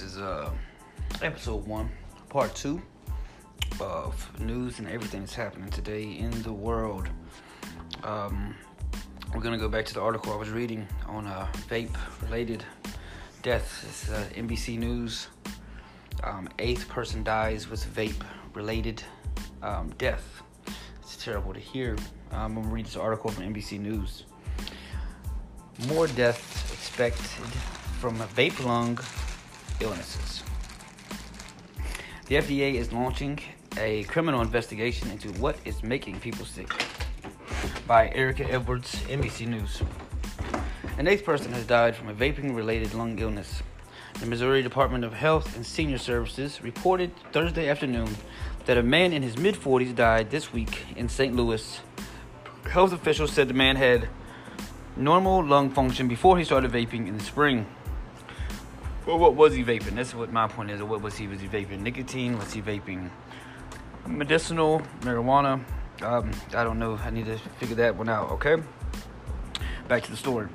This is episode 1, part 2 of news and everything that's happening today in the world. We're going to go back to the article I was reading on vape-related deaths. It's NBC News. Eighth person dies with vape-related death. It's terrible to hear. I'm going to read this article from NBC News. More deaths expected from vape lung illnesses. The FDA is launching a criminal investigation into what is making people sick. By Erica Edwards, NBC News. An eighth person has died from a vaping-related lung illness. The Missouri Department of Health and Senior Services reported Thursday afternoon that a man in his mid-40s died this week in St. Louis. Health officials said the man had normal lung function before he started vaping in the spring. Well, what was he vaping? That's what my point is. What was he? Was he vaping nicotine? Was he vaping medicinal marijuana? I don't know. I need to figure that one out, okay? Back to the story.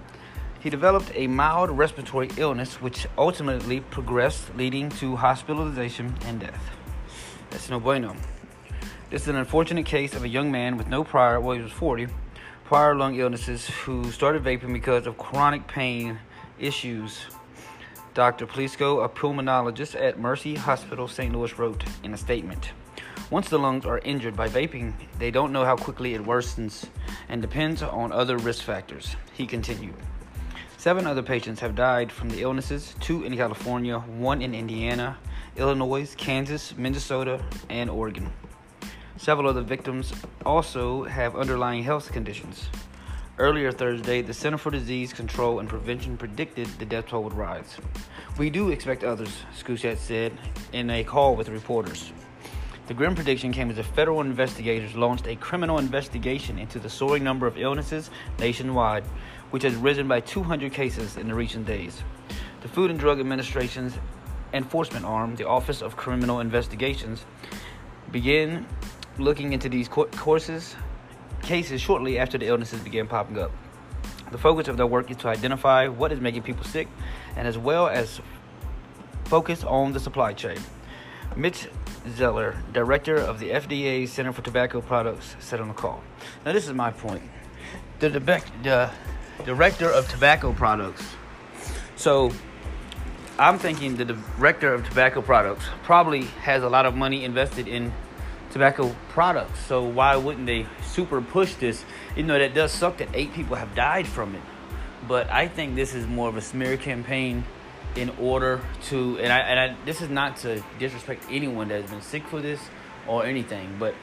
He developed a mild respiratory illness, which ultimately progressed, leading to hospitalization and death. That's no bueno. This is an unfortunate case of a young man with no prior, well, he was 40, prior lung illnesses who started vaping because of chronic pain issues. Dr. Polisko, a pulmonologist at Mercy Hospital, St. Louis, wrote in a statement, "Once the lungs are injured by vaping, they don't know how quickly it worsens and depends on other risk factors," he continued. 7 other patients have died from the illnesses, 2 in California, 1 in Indiana, Illinois, Kansas, Minnesota, and Oregon. Several of the victims also have underlying health conditions. Earlier Thursday, the Center for Disease Control and Prevention predicted the death toll would rise. "We do expect others," Scuchette said in a call with reporters. The grim prediction came as the federal investigators launched a criminal investigation into the soaring number of illnesses nationwide, which has risen by 200 cases in the recent days. The Food and Drug Administration's enforcement arm, the Office of Criminal Investigations, began looking into these cases shortly after the illnesses began popping up. The focus of their work is to identify what is making people sick, and as well as focus on the supply chain. Mitch Zeller, director of the FDA Center for Tobacco Products, said on the call. Now, this is my point. The director of tobacco products. So, I'm thinking the director of tobacco products probably has a lot of money invested in tobacco products. So, why wouldn't they super push this? You know, that does suck that 8 people have died from it. But I think this is more of a smear campaign in order to, and I, this is not to disrespect anyone that has been sick for this or anything, but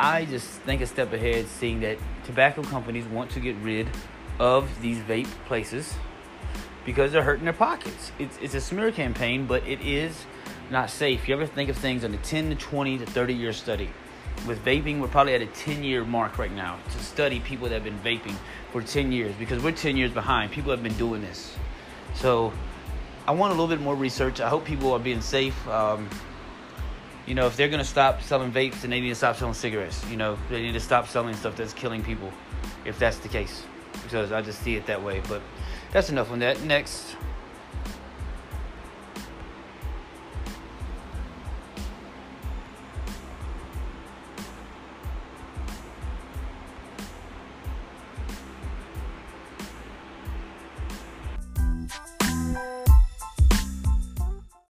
I just think a step ahead, seeing that tobacco companies want to get rid of these vape places because they're hurting their pockets. It's a smear campaign, but it is not safe. You ever think of things on a 10 to 20 to 30 year study? With vaping, we're probably at a 10-year mark right now to study people that have been vaping for 10 years because we're 10 years behind. People have been doing this. So, I want a little bit more research. I hope people are being safe. You know, if they're going to stop selling vapes, then they need to stop selling cigarettes. You know, they need to stop selling stuff that's killing people, if that's the case. Because I just see it that way. But that's enough on that. Next.